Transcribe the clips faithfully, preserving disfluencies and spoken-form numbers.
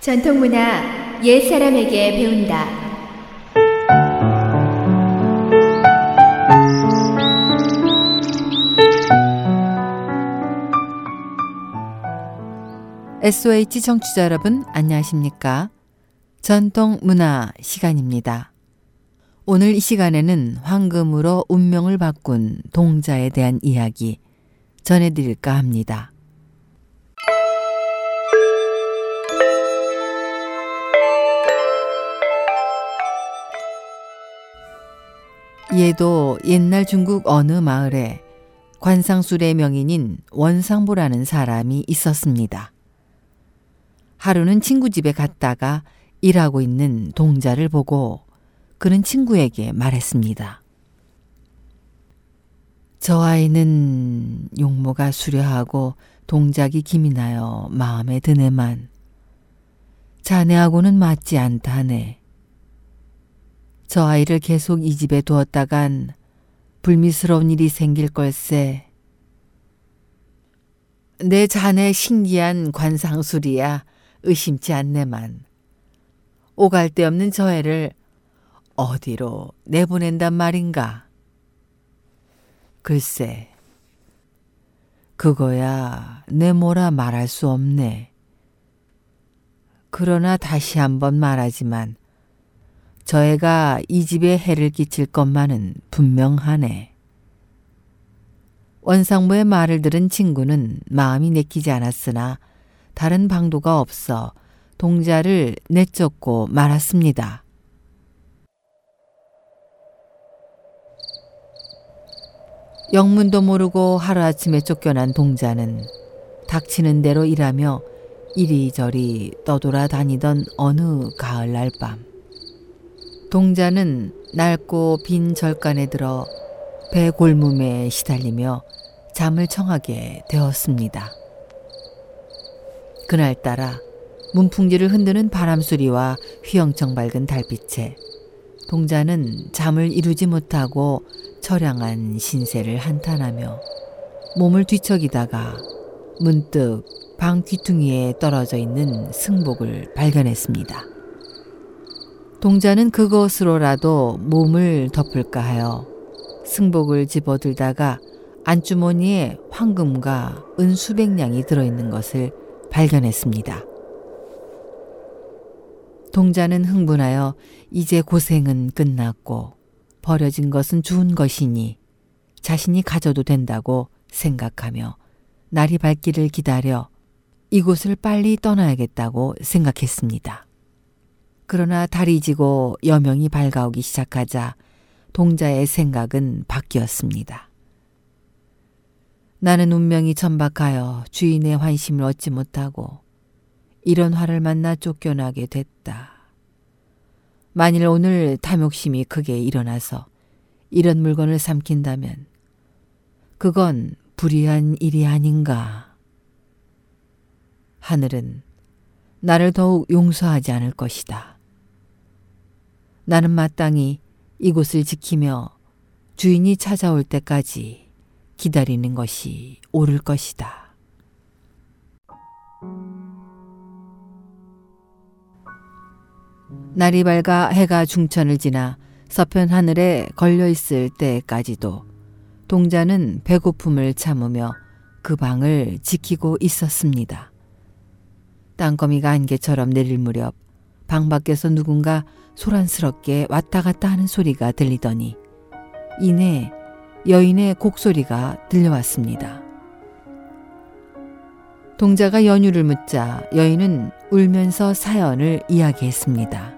전통문화 옛사람에게 배운다. 에스오에이치 청취자 여러분, 안녕하십니까? 전통문화 시간입니다. 오늘 이 시간에는 황금으로 운명을 바꾼 동자에 대한 이야기 전해드릴까 합니다. 얘도 옛날 중국 어느 마을에 관상술의 명인인 원상보라는 사람이 있었습니다. 하루는 친구 집에 갔다가 일하고 있는 동자를 보고 그는 친구에게 말했습니다. 저 아이는 용모가 수려하고 동작이 김이 나요. 마음에 드네만 자네하고는 맞지 않다네. 저 아이를 계속 이 집에 두었다간 불미스러운 일이 생길 걸세. 내 자네 신기한 관상술이야 의심치 않네만 오갈 데 없는 저 애를 어디로 내보낸단 말인가? 글쎄, 그거야 내 뭐라 말할 수 없네. 그러나 다시 한번 말하지만 저 애가 이 집에 해를 끼칠 것만은 분명하네. 원상보의 말을 들은 친구는 마음이 내키지 않았으나 다른 방도가 없어 동자를 내쫓고 말았습니다. 영문도 모르고 하루아침에 쫓겨난 동자는 닥치는 대로 일하며 이리저리 떠돌아다니던 어느 가을날 밤, 동자는 낡고 빈 절간에 들어 배 골무에 시달리며 잠을 청하게 되었습니다. 그날따라 문풍지를 흔드는 바람소리와 휘영청 밝은 달빛에 동자는 잠을 이루지 못하고 처량한 신세를 한탄하며 몸을 뒤척이다가 문득 방 귀퉁이에 떨어져 있는 승복을 발견했습니다. 동자는 그것으로라도 몸을 덮을까 하여 승복을 집어들다가 안주머니에 황금과 은 수백냥이 들어있는 것을 발견했습니다. 동자는 흥분하여 이제 고생은 끝났고 버려진 것은 주운 것이니 자신이 가져도 된다고 생각하며 날이 밝기를 기다려 이곳을 빨리 떠나야겠다고 생각했습니다. 그러나 달이 지고 여명이 밝아오기 시작하자 동자의 생각은 바뀌었습니다. 나는 운명이 천박하여 주인의 환심을 얻지 못하고 이런 화를 만나 쫓겨나게 됐다. 만일 오늘 탐욕심이 크게 일어나서 이런 물건을 삼킨다면 그건 불의한 일이 아닌가. 하늘은 나를 더욱 용서하지 않을 것이다. 나는 마땅히 이곳을 지키며 주인이 찾아올 때까지 기다리는 것이 옳을 것이다. 날이 밝아 해가 중천을 지나 서편 하늘에 걸려있을 때까지도 동자는 배고픔을 참으며 그 방을 지키고 있었습니다. 땅거미가 안개처럼 내릴 무렵 방 밖에서 누군가 소란스럽게 왔다 갔다 하는 소리가 들리더니 이내 여인의 곡소리가 들려왔습니다. 동자가 연유를 묻자 여인은 울면서 사연을 이야기했습니다.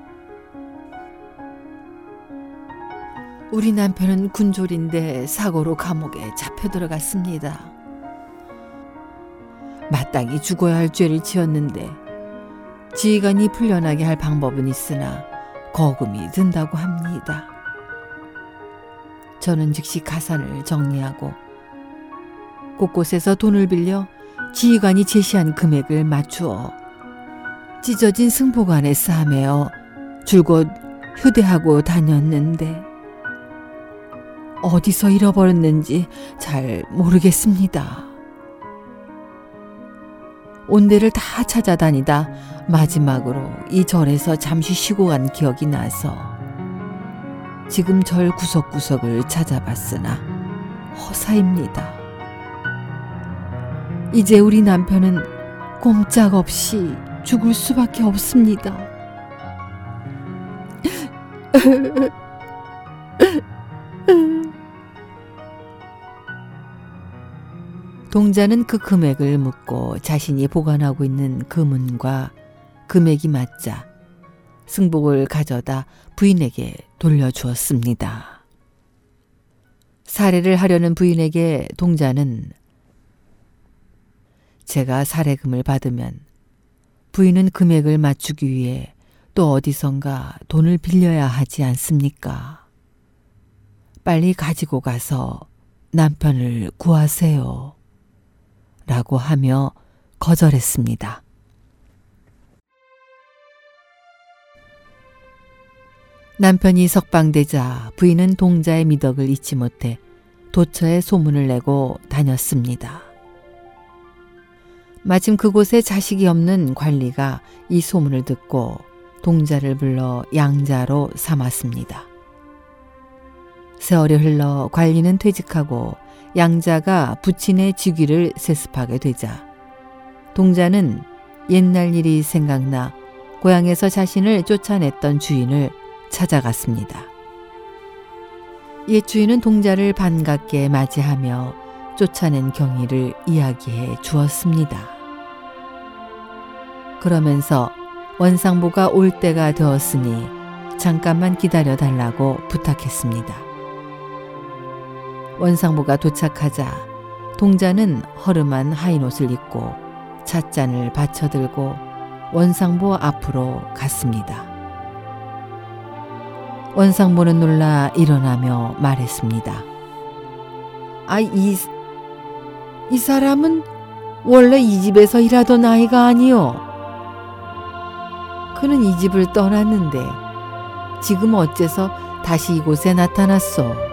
우리 남편은 군졸인데 사고로 감옥에 잡혀 들어갔습니다. 마땅히 죽어야 할 죄를 지었는데 지휘관이 풀려나게 할 방법은 있으나 거금이 든다고 합니다. 저는 즉시 가산을 정리하고 곳곳에서 돈을 빌려 지휘관이 제시한 금액을 맞추어 찢어진 승복 안에 싸매어 줄곧 휴대하고 다녔는데 어디서 잃어버렸는지 잘 모르겠습니다. 온 데를 다 찾아다니다 마지막으로 이 절에서 잠시 쉬고 간 기억이 나서 지금 절 구석구석을 찾아봤으나 허사입니다. 이제 우리 남편은 꼼짝없이 죽을 수밖에 없습니다. 동자는 그 금액을 묻고 자신이 보관하고 있는 금은과 금액이 맞자 승복을 가져다 부인에게 돌려주었습니다. 살해를 하려는 부인에게 동자는 제가 살해금을 받으면 부인은 금액을 맞추기 위해 또 어디선가 돈을 빌려야 하지 않습니까? 빨리 가지고 가서 남편을 구하세요. 라고 하며 거절했습니다. 남편이 석방되자 부인은 동자의 미덕을 잊지 못해 도처에 소문을 내고 다녔습니다. 마침 그곳에 자식이 없는 관리가 이 소문을 듣고 동자를 불러 양자로 삼았습니다. 세월이 흘러 관리는 퇴직하고 양자가 부친의 직위를 세습하게 되자 동자는 옛날 일이 생각나 고향에서 자신을 쫓아냈던 주인을 찾아갔습니다. 옛 주인은 동자를 반갑게 맞이하며 쫓아낸 경위를 이야기해 주었습니다. 그러면서 원상보가 올 때가 되었으니 잠깐만 기다려달라고 부탁했습니다. 원상보가 도착하자 동자는 허름한 하얀옷을 입고 찻잔을 받쳐들고 원상보 앞으로 갔습니다. 원상보는 놀라 일어나며 말했습니다. 아, 이, 이 사람은 원래 이 집에서 일하던 아이가 아니요. 그는 이 집을 떠났는데 지금 어째서 다시 이곳에 나타났소.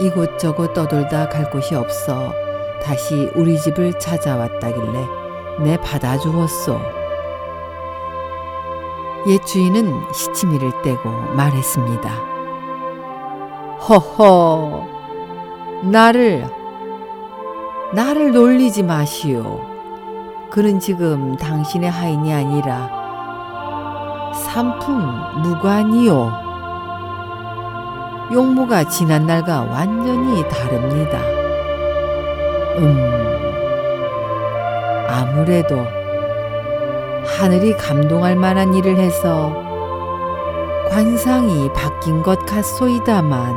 이곳저곳 떠돌다 갈 곳이 없어 다시 우리 집을 찾아왔다길래 내 받아주었소. 옛 주인은 시치미를 떼고 말했습니다. 허허, 나를 나를 놀리지 마시오. 그는 지금 당신의 하인이 아니라 삼품 무관이요. 용모가 지난 날과 완전히 다릅니다. 음, 아무래도 하늘이 감동할 만한 일을 해서 관상이 바뀐 것 같소이다만.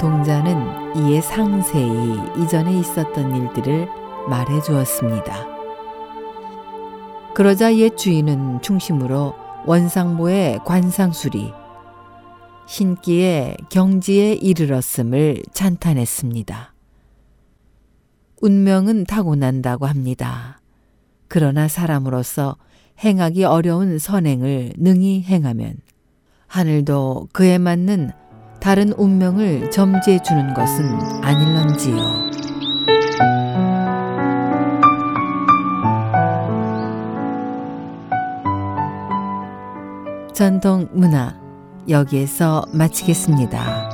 동자는 이에 상세히 이전에 있었던 일들을 말해 주었습니다. 그러자 옛 주인은 중심으로 원상보의 관상술이 신기의 경지에 이르렀음을 찬탄했습니다. 운명은 타고난다고 합니다. 그러나 사람으로서 행하기 어려운 선행을 능히 행하면 하늘도 그에 맞는 다른 운명을 점지해 주는 것은 아닐런지요. 전통 문화 여기에서 마치겠습니다.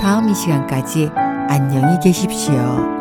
다음 이 시간까지 안녕히 계십시오.